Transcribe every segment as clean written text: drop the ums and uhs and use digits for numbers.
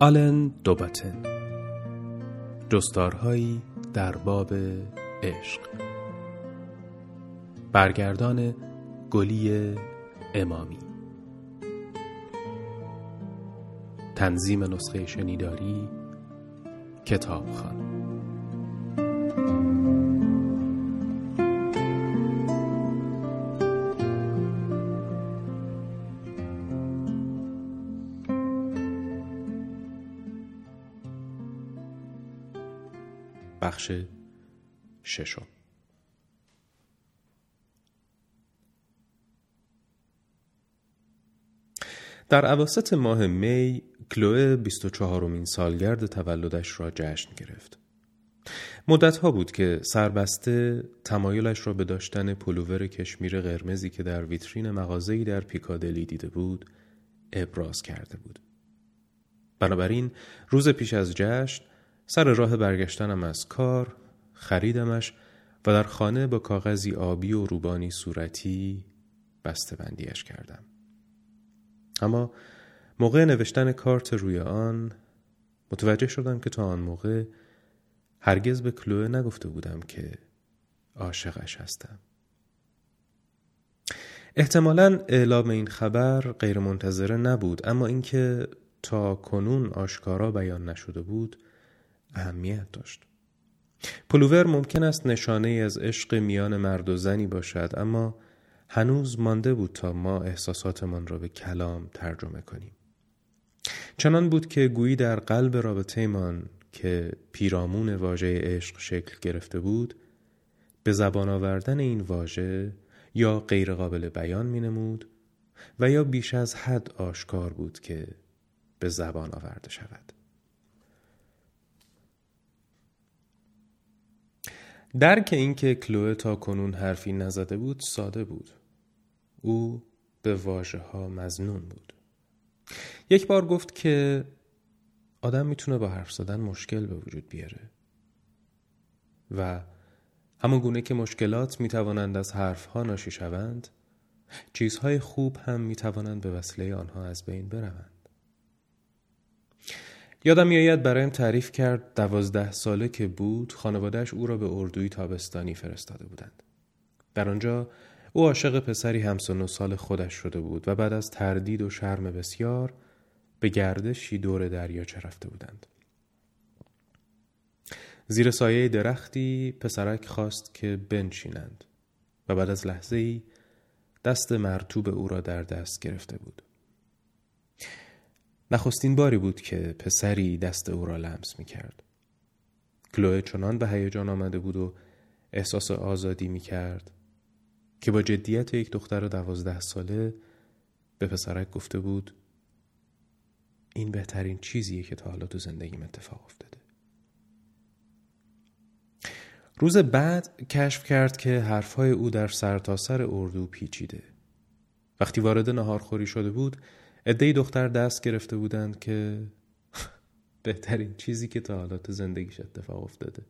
آلن دوباتن، جستارهایی در باب عشق، برگردان گلی امامی، تنظیم نسخه شنیداری کتابخانه. بخش ششم. در اواسط ماه می، کلوه 24مین سالگرد تولدش را جشن گرفت. مدتها بود که سربسته تمایلش را به داشتن پلوور کشمیر قرمزی که در ویترین مغازه‌ای در پیکادلی دیده بود، ابراز کرده بود. بنابراین روز پیش از جشن، سر راه برگشتنم از کار، خریدمش و در خانه با کاغذی آبی و روبانی صورتی بسته‌بندیش کردم. اما موقع نوشتن کارت روی آن متوجه شدم که تا آن موقع هرگز به کلوه نگفته بودم که عاشقش هستم. احتمالاً اعلام این خبر غیر منتظره نبود، اما اینکه تا کنون آشکارا بیان نشده بود اهمیت داشت. پلوور ممکن است نشانه از عشق میان مرد و زنی باشد، اما هنوز مانده بود تا ما احساساتمان را به کلام ترجمه کنیم. چنان بود که گویی در قلب رابطه‌مان که پیرامون واژه عشق شکل گرفته بود، به زبان آوردن این واژه یا غیر قابل بیان می‌نمود و یا بیش از حد آشکار بود که به زبان آورده شود. درک این که کلوه تا کنون حرفی نزده بود ساده بود. او به واژه ها مظنون بود. یک بار گفت که آدم میتونه با حرف زدن مشکل به وجود بیاره و همان گونه که مشکلات میتوانند از حرف ها ناشی شوند، چیزهای خوب هم میتوانند به وسیله آنها از بین بروند. یادم میآید برایم تعریف کرد 12 ساله که بود، خانواده‌اش او را به اردوی تابستانی فرستاده بودند. در آنجا او عاشق پسری همسن و سال خودش شده بود و بعد از تردید و شرم بسیار به گردشی دور دریاچه رفته بودند. زیر سایه درختی پسرک خواست که بنشینند و بعد از لحظه‌ای دست مرطوب او را در دست گرفته بود. نخستین باری بود که پسری دست او را لمس می کرد. کلوه چنان به هیجان آمده بود و احساس آزادی می کرد که با جدیت یک دختر 12 ساله به پسرک گفته بود: این بهترین چیزیه که تا حالا تو زندگیم اتفاق افتاده. روز بعد کشف کرد که حرفهای او در سرتاسر اردو پیچیده. وقتی وارد ناهارخوری شده بود، عده‌ای دختر دست گرفته بودند که بهترین چیزی که تا حالا تو زندگیش اتفاق افتاده،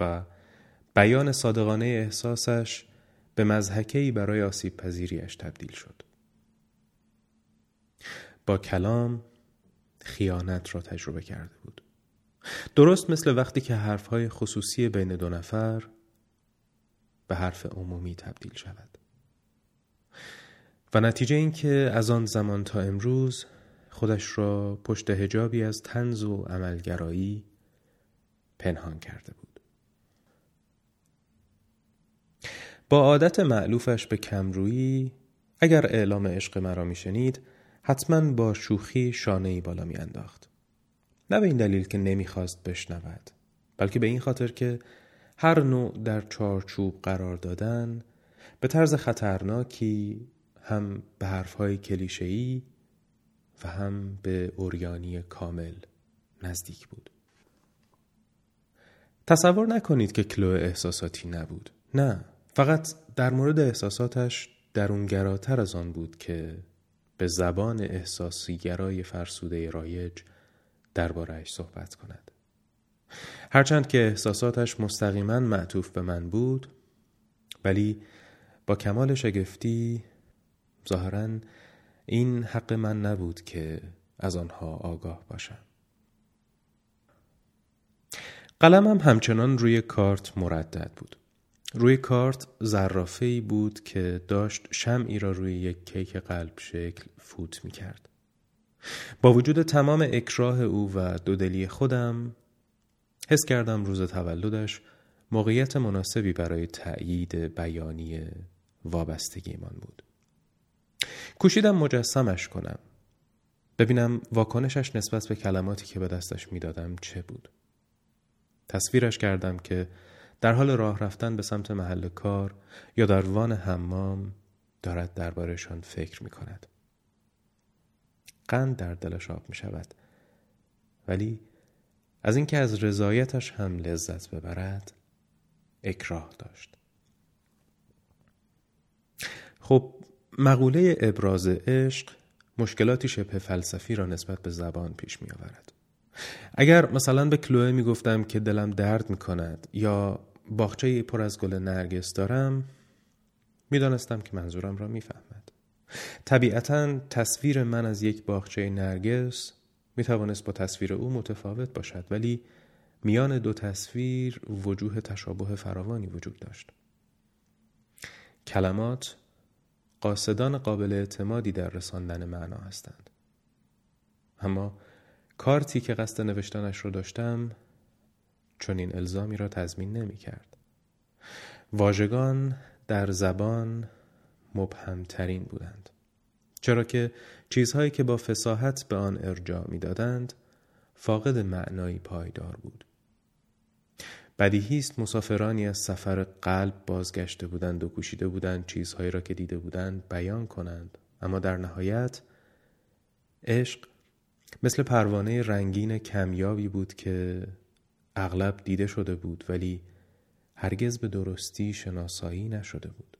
و بیان صادقانه احساسش به مضحکه‌ای برای آسیب پذیریش تبدیل شد. با کلام خیانت را تجربه کرده بود، درست مثل وقتی که حرف‌های خصوصی بین دو نفر به حرف عمومی تبدیل شود. و نتیجه این که از آن زمان تا امروز خودش را پشت حجابی از طنز و عملگرایی پنهان کرده بود. با عادت مألوفش به کمرویی، اگر اعلام عشق مرا می شنید، حتما با شوخی شانه‌ای بالا می انداخت. نه به این دلیل که نمی خواست بشنود، بلکه به این خاطر که هر نوع در چارچوب قرار دادن به طرز خطرناکی، هم به حرفهای کلیشه‌ای و هم به عریانی کامل نزدیک بود. تصور نکنید که کلوه احساساتی نبود. نه، فقط در مورد احساساتش درونگراتر از آن بود که به زبان احساسی‌گرای فرسوده رایج درباره‌اش صحبت کند. هرچند که احساساتش مستقیما معطوف به من بود، ولی با کمال شگفتی ظاهراً این حق من نبود که از آنها آگاه باشم. قلمم همچنان روی کارت مردد بود. روی کارت زرافه‌ای بود که داشت شمعی را روی یک کیک قلب شکل فوت می کرد. با وجود تمام اکراه او و دودلی خودم حس کردم روز تولدش موقعیت مناسبی برای تأیید بیانیه وابستگیمان بود. کوشیدم مجسمش کنم. ببینم واکنشش نسبت به کلماتی که به دستش می دادم چه بود. تصویرش کردم که در حال راه رفتن به سمت محل کار یا در وان حمام دارد درباره‌شان فکر می کند. قند در دلش آب می شود. ولی از اینکه از رضایتش هم لذت ببرد اکراه داشت. خب مقوله ابراز عشق مشکلاتی شبه فلسفی را نسبت به زبان پیش می آورد. اگر مثلا به کلوه می گفتم که دلم درد می کند یا باغچه‌ای پر از گل نرگس دارم، می دانستم که منظورم را می فهمد. طبیعتا تصویر من از یک باغچه نرگس می توانست با تصویر او متفاوت باشد، ولی میان دو تصویر وجوه تشابه فراوانی وجود داشت. کلمات قاصدان قابل اعتمادی در رساندن معنا هستند. اما کارتی که قصد نوشتنش را داشتم چنین الزامی را تضمین نمی کرد. واژگان در زبان مبهمترین بودند، چرا که چیزهایی که با فصاحت به آن ارجاع می دادند فاقد معنایی پایدار بود. بدیهی است مسافرانی از سفر قلب بازگشته بودند و کوشیده بودند چیزهایی را که دیده بودند بیان کنند، اما در نهایت عشق مثل پروانه رنگین کمیابی بود که اغلب دیده شده بود ولی هرگز به درستی شناسایی نشده بود.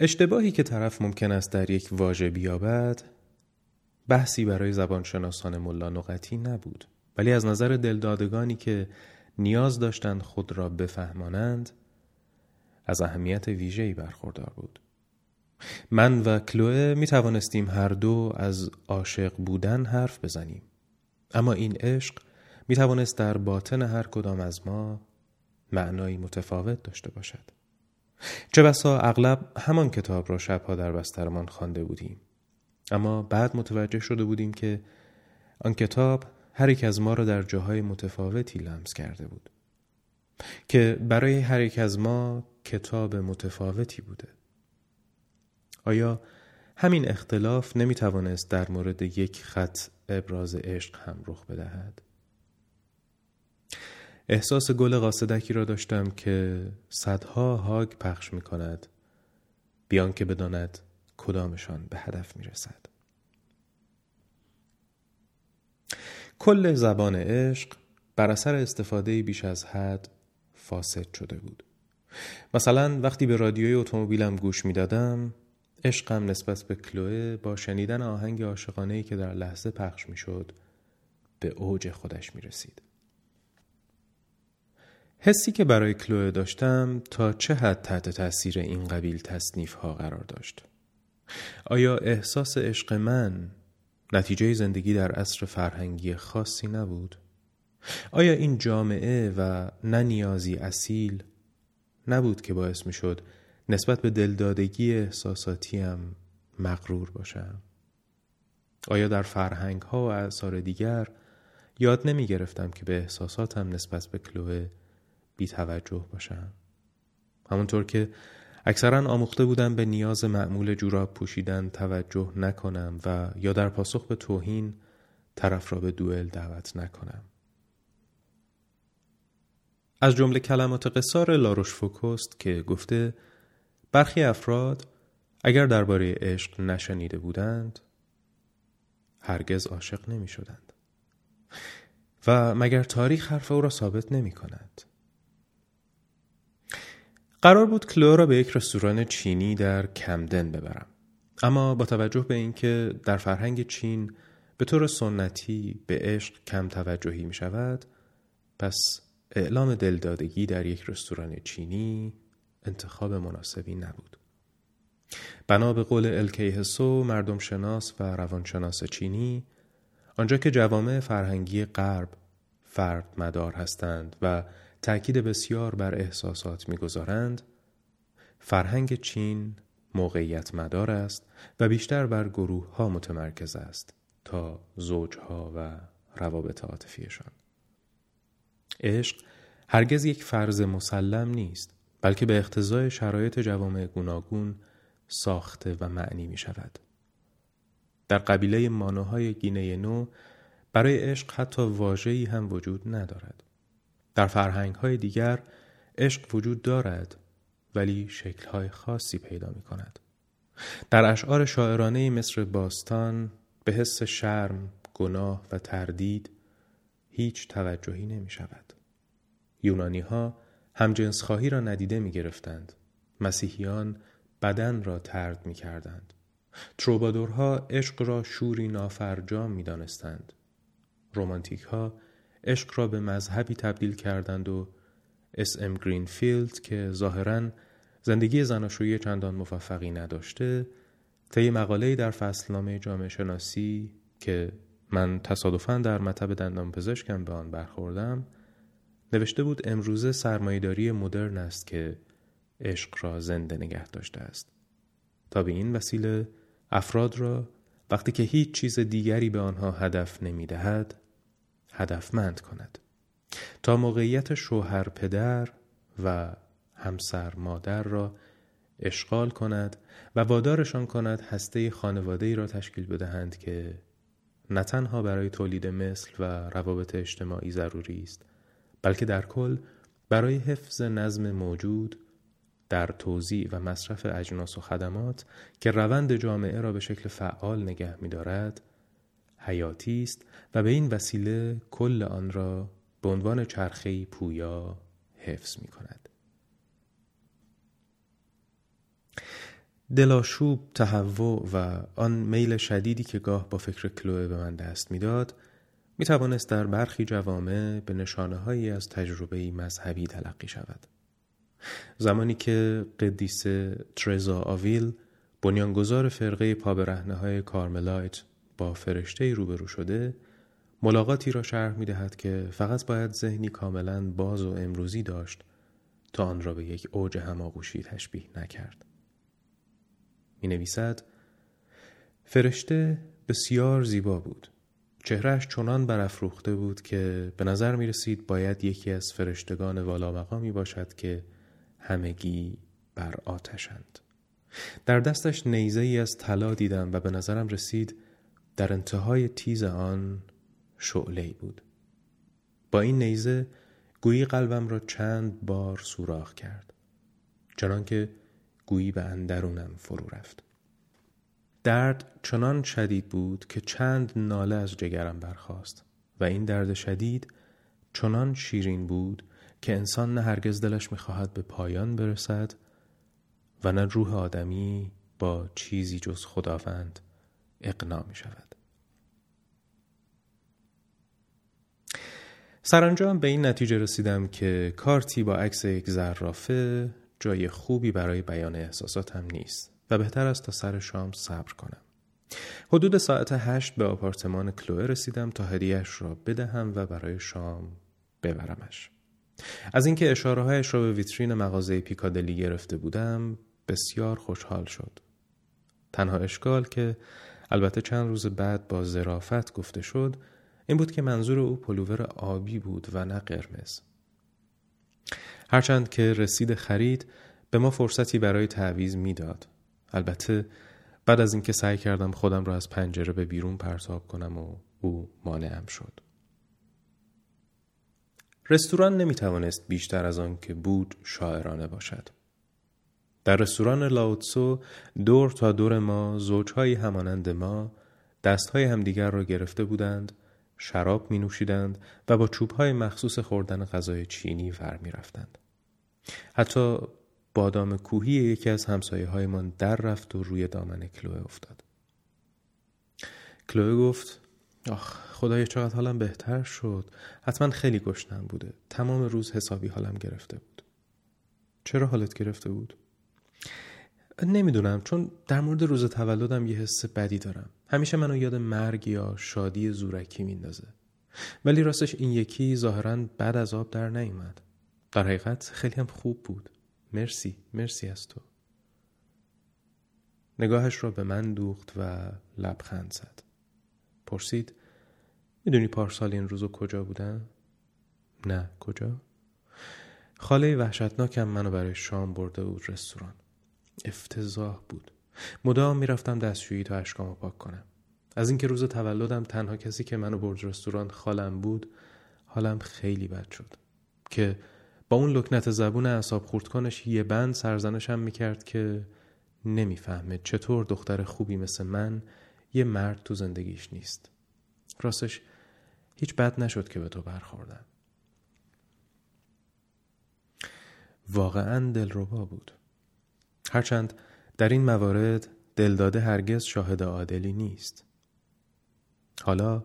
اشتباهی که طرف ممکن است در یک واژه بیابد بحثی برای زبانشناسان ملا نقطی نبود، ولی از نظر دلدادگانی که نیاز داشتند خود را بفهمانند از اهمیت ویژه‌ای برخوردار بود. من و کلوه می توانستیم هر دو از عاشق بودن حرف بزنیم، اما این عشق می توانست در باطن هر کدام از ما معنایی متفاوت داشته باشد. چه بسا اغلب همان کتاب را شبها در بسترمان خوانده بودیم، اما بعد متوجه شده بودیم که آن کتاب هر یک از ما را در جاهای متفاوتی لمس کرده بود، که برای هر یک از ما کتاب متفاوتی بوده. آیا همین اختلاف نمیتوانست در مورد یک خط ابراز عشق هم رخ بدهد؟ احساس گل قاصدکی را داشتم که صدها هاگ پخش میکند بیان که بداند کدامشان به هدف میرسد. کل زبان عشق بر اثر استفاده بیش از حد فاسد شده بود. مثلا وقتی به رادیوی اتومبیلم گوش میدادم، عشقم نسبت به کلوه با شنیدن آهنگ عاشقانه‌ای که در لحظه پخش میشد به اوج خودش میرسید. حسی که برای کلوه داشتم تا چه حد تحت تاثیر این قبیل تصنیف ها قرار داشت؟ آیا احساس عشق من نتیجه زندگی در عصر فرهنگی خاصی نبود؟ آیا این جامعه و نه نیازی اصیل نبود که باعث می شد نسبت به دلدادگی احساساتیم مغرور باشم؟ آیا در فرهنگ ها و آثار دیگر یاد نمی گرفتم که به احساساتم نسبت به کلوه بی توجه باشم؟ همونطور که اکثرا آموخته بودم به نیاز معمول جوراب پوشیدن توجه نکنم و یا در پاسخ به توهین طرف را به دوئل دعوت نکنم. از جمله کلمات قصار لاروشفوکوست که گفته برخی افراد اگر درباره عشق نشنیده بودند هرگز عاشق نمی شدند. و مگر تاریخ حرف او را ثابت نمی کند؟ قرار بود کلو را به یک رستوران چینی در کمدن ببرم، اما با توجه به اینکه در فرهنگ چین به طور سنتی به عشق کم توجهی می شود، پس اعلام دلدادگی در یک رستوران چینی انتخاب مناسبی نبود. بنا به قول الکیهسو، مردم شناس و روانشناس چینی، آنجا که جوامع فرهنگی غرب فرد مدار هستند و تأکید بسیار بر احساسات می‌گذارند، فرهنگ چین موقعیت مدار است و بیشتر بر گروه‌ها متمرکز است تا زوج‌ها و روابط عاطفیشان. عشق هرگز یک فرض مسلم نیست، بلکه به اقتضای شرایط جوامع گوناگون ساخته و معنی می شود. در قبیله مانوهای گینه نو برای عشق حتی واژه‌ای هم وجود ندارد. در فرهنگ‌های دیگر عشق وجود دارد ولی شکل‌های خاصی پیدا می‌کند. در اشعار شاعرانه مصر باستان به حس شرم، گناه و تردید هیچ توجهی نمی‌شود. یونانی‌ها همجنسخواهی را ندیده می‌گرفتند. مسیحیان بدن را ترد می‌کردند. تروبادورها عشق را شوری نافرجام می‌دانستند. رومانتیک‌ها عشق را به مذهبی تبدیل کردند و SM گرینفیلد که ظاهراً زندگی زناشویی چندان موفقی نداشته، طی مقاله‌ای در فصلنامه جامعه شناسی که من تصادفاً در مطب دندانپزشکم به آن برخوردم، نوشته بود امروزه سرمایه‌داری مدرن است که عشق را زنده نگه داشته است، تا به این وسیله افراد را وقتی که هیچ چیز دیگری به آنها هدف نمی‌دهد، هدفمند کند. تا موقعیت شوهر پدر و همسر مادر را اشغال کند و وادارشان کند هسته خانواده‌ای را تشکیل بدهند که نه تنها برای تولید مثل و روابط اجتماعی ضروری است، بلکه در کل برای حفظ نظم موجود در توزیع و مصرف اجناس و خدمات که روند جامعه را به شکل فعال نگه می‌دارد، حیاتی است و به این وسیله کل آن را به عنوان چرخه‌ای پویا حفظ می‌کند. دلاشوب، تهوع و آن میل شدیدی که گاه با فکر کلوه به من دست می‌داد، می‌توانست در برخی جوامع به نشانه‌هایی از تجربه مذهبی تلقی شود. زمانی که قدیسه ترزا آویل، بنیانگذار فرقه پابرهنه‌های کارملایت، با فرشته‌ای روبرو شده، ملاقاتی را شرح می‌دهد که فقط باید ذهنی کاملاً باز و امروزی داشت تا آن را به یک اوج هماغوشی تشبیه نکرد. می‌نویسد: فرشته بسیار زیبا بود. چهرهش چنان برافروخته بود که به نظر می‌رسید باید یکی از فرشتگان والا مقامی باشد که همگی بر آتشند. در دستش نیزه‌ای از طلا دیدم و به نظرم رسید در انتهای تیز آن شعله‌ای بود. با این نیزه گویی قلبم را چند بار سوراخ کرد، چنان که گویی به اندرونم فرو رفت. درد چنان شدید بود که چند ناله از جگرم برخاست و این درد شدید چنان شیرین بود که انسان نه هرگز دلش می‌خواهد به پایان برسد و نه روح آدمی با چیزی جز خداوند اقناع می‌شود. سرانجام به این نتیجه رسیدم که کارتی با عکس یک زرافه جای خوبی برای بیان احساساتم نیست و بهتر است تا سر شام صبر کنم. حدود ساعت 8 به آپارتمان کلوه رسیدم تا هدیه‌اش را بدهم و برای شام ببرمش. از اینکه اشاره‌هایش را به ویترین مغازه پیکادلی گرفته بودم بسیار خوشحال شد. تنها اشکال که البته چند روز بعد با ظرافت گفته شد این بود که منظور او پلوور آبی بود و نه قرمز. هرچند که رسید خرید به ما فرصتی برای تعویض میداد. البته بعد از اینکه سعی کردم خودم را از پنجره به بیرون پرتاب کنم و او مانعم شد. رستوران نمیتوانست بیشتر از آن که بود شاعرانه باشد. در رستوران لاوتسو دور تا دور ما زوجهایی همانند ما دستهای همدیگر را گرفته بودند، شراب می نوشیدند و با چوبهای مخصوص خوردن غذای چینی ور می رفتند. حتی بادام کوهی یکی از همسایه‌هایمان در رفت و روی دامن کلوه افتاد. کلوه گفت: آخ خدای چقدر حالم بهتر شد، حتما خیلی گشنم بوده، تمام روز حسابی حالم گرفته بود. چرا حالت گرفته بود؟ نمیدونم، چون در مورد روز تولدم یه حس بدی دارم. همیشه منو یاد مرگ یا شادی زورکی میندازه. ولی راستش این یکی ظاهراً بعد از آب در نیامد. در حقیقت خیلی هم خوب بود. مرسی از تو. نگاهش را به من دوخت و لبخند زد. پرسید میدونی پارسال این روزو کجا بودم؟ نه، کجا؟ خاله وحشتناکم منو برای شام برده بود رستوران. افتضاح بود. مدام میرفتم دستشویی تا اشکامو پاک کنم. از اینکه روز تولدم تنها کسی که منو برد رستوران خالم بود، حالم خیلی بد شد که با اون لکنت زبون اعصاب خورد کنش یه بند سرزنشم میکرد که نمیفهمه چطور دختر خوبی مثل من یه مرد تو زندگیش نیست. راستش هیچ بد نشد که به تو برخوردم. واقعا دلربا بود. هرچند در این موارد دلداده هرگز شاهد عادلی نیست. حالا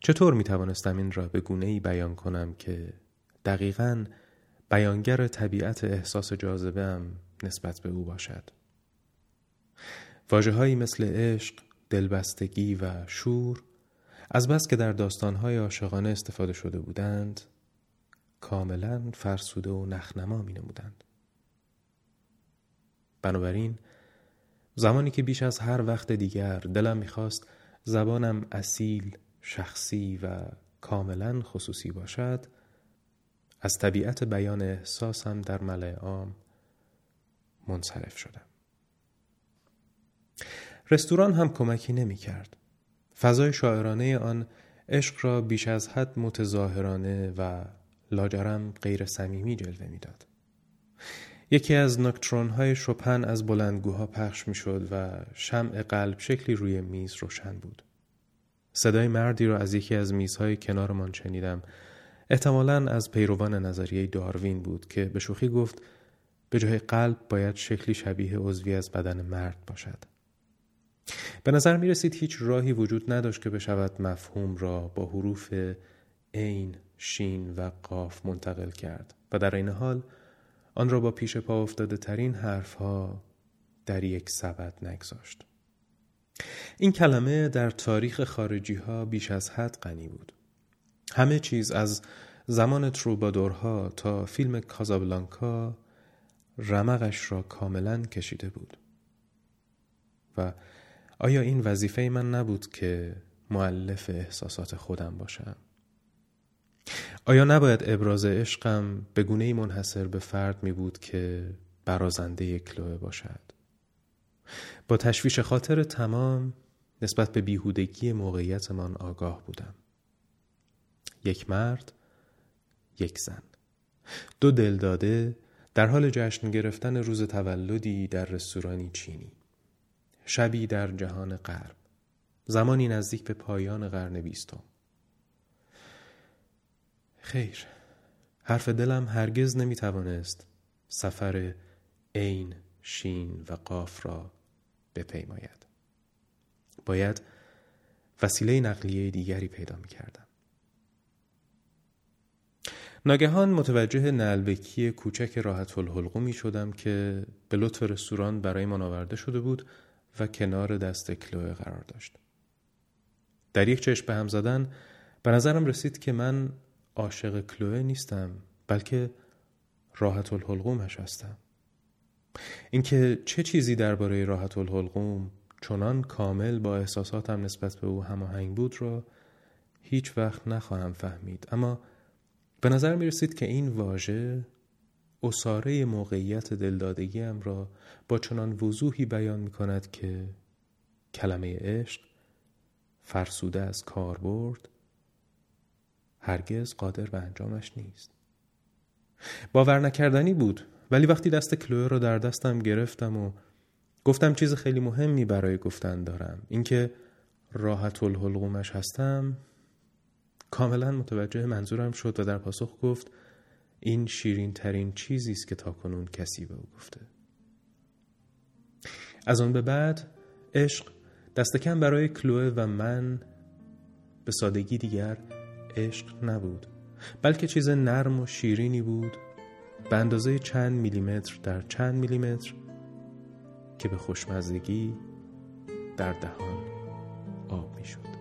چطور میتوانستم این را به گونه‌ای بیان کنم که دقیقاً بیانگر طبیعت احساس جاذبه‌ام نسبت به او باشد؟ واژه‌هایی مثل عشق، دلبستگی و شور از بس که در داستان‌های عاشقانه استفاده شده بودند، کاملاً فرسوده و نخنما می‌نمودند. بنابراین زمانی که بیش از هر وقت دیگر دلم می‌خواست زبانم اصیل، شخصی و کاملاً خصوصی باشد، از طبیعت بیان احساسم در ملأ عام منصرف شدم. رستوران هم کمکی نمی کرد. فضای شاعرانه آن عشق را بیش از حد متظاهرانه و لاجرم غیر صمیمی جلوه می داد. یکی از نکترون‌های شوپن از بلندگوها پخش می شد و شمع قلب شکلی روی میز روشن بود. صدای مردی را از یکی از میزهای کنارمان شنیدم. احتمالاً از پیروان نظریه داروین بود که به شوخی گفت به جای قلب باید شکلی شبیه عضوی از بدن مرد باشد. به نظر می رسید هیچ راهی وجود نداشت که بشود مفهوم را با حروف عین، شین و قاف منتقل کرد و در این حال آن را با پیش پا افتاده ترین حرف ها در یک سبد نگذاشت. این کلمه در تاریخ خارجی ها بیش از حد غنی بود. همه چیز از زمان تروبادورها تا فیلم کازابلانکا رمقش را کاملا کشیده بود. و آیا این وظیفه من نبود که مؤلف احساسات خودم باشم؟ آیا نباید ابراز عشقم به گونه‌ای منحصر به فرد می بود که برازنده کلوه باشد؟ با تشویش خاطر تمام نسبت به بیهودگی موقعیت من آگاه بودم. یک مرد، یک زن، دو دلداده در حال جشن گرفتن روز تولدی در رستورانی چینی. شبی در جهان غرب، زمانی نزدیک به پایان قرن 20. خیر، حرف دلم هرگز نمیتوانست سفر عین، شین و قاف را بپیماید. باید وسیله نقلیه دیگری پیدا میکردم. ناگهان متوجه نعلبکی کوچک راحت الحلقومی شدم که به لطف رستوران برای من آورده شده بود و کنار دست کلوه قرار داشت. در یک چشم به هم زدن به نظرم رسید که من عاشق کلوه نیستم، بلکه راحت الحلقومش هستم. اینکه چه چیزی درباره راحت الحلقوم چنان کامل با احساساتم نسبت به او هماهنگ بود را هیچ وقت نخواهم فهمید، اما به نظر می رسید که این واژه اصاره موقعیت دلدادگیم را با چنان وضوحی بیان می کند که کلمه عشق فرسوده از کاربرد هرگز قادر به انجامش نیست. باور نکردنی بود، ولی وقتی دست کلوه را در دستم گرفتم و گفتم چیز خیلی مهمی برای گفتن دارم، اینکه راحت الحلقومش هستم، کاملا متوجه منظورم شد و در پاسخ گفت این شیرین ترین چیزی است که تاکنون کسی به او گفته. از آن به بعد عشق دست کم برای کلوه و من به سادگی دیگر عشق نبود، بلکه چیز نرم و شیرینی بود به اندازه چند میلیمتر در چند میلیمتر که به خوشمزدگی در دهان آب می شد.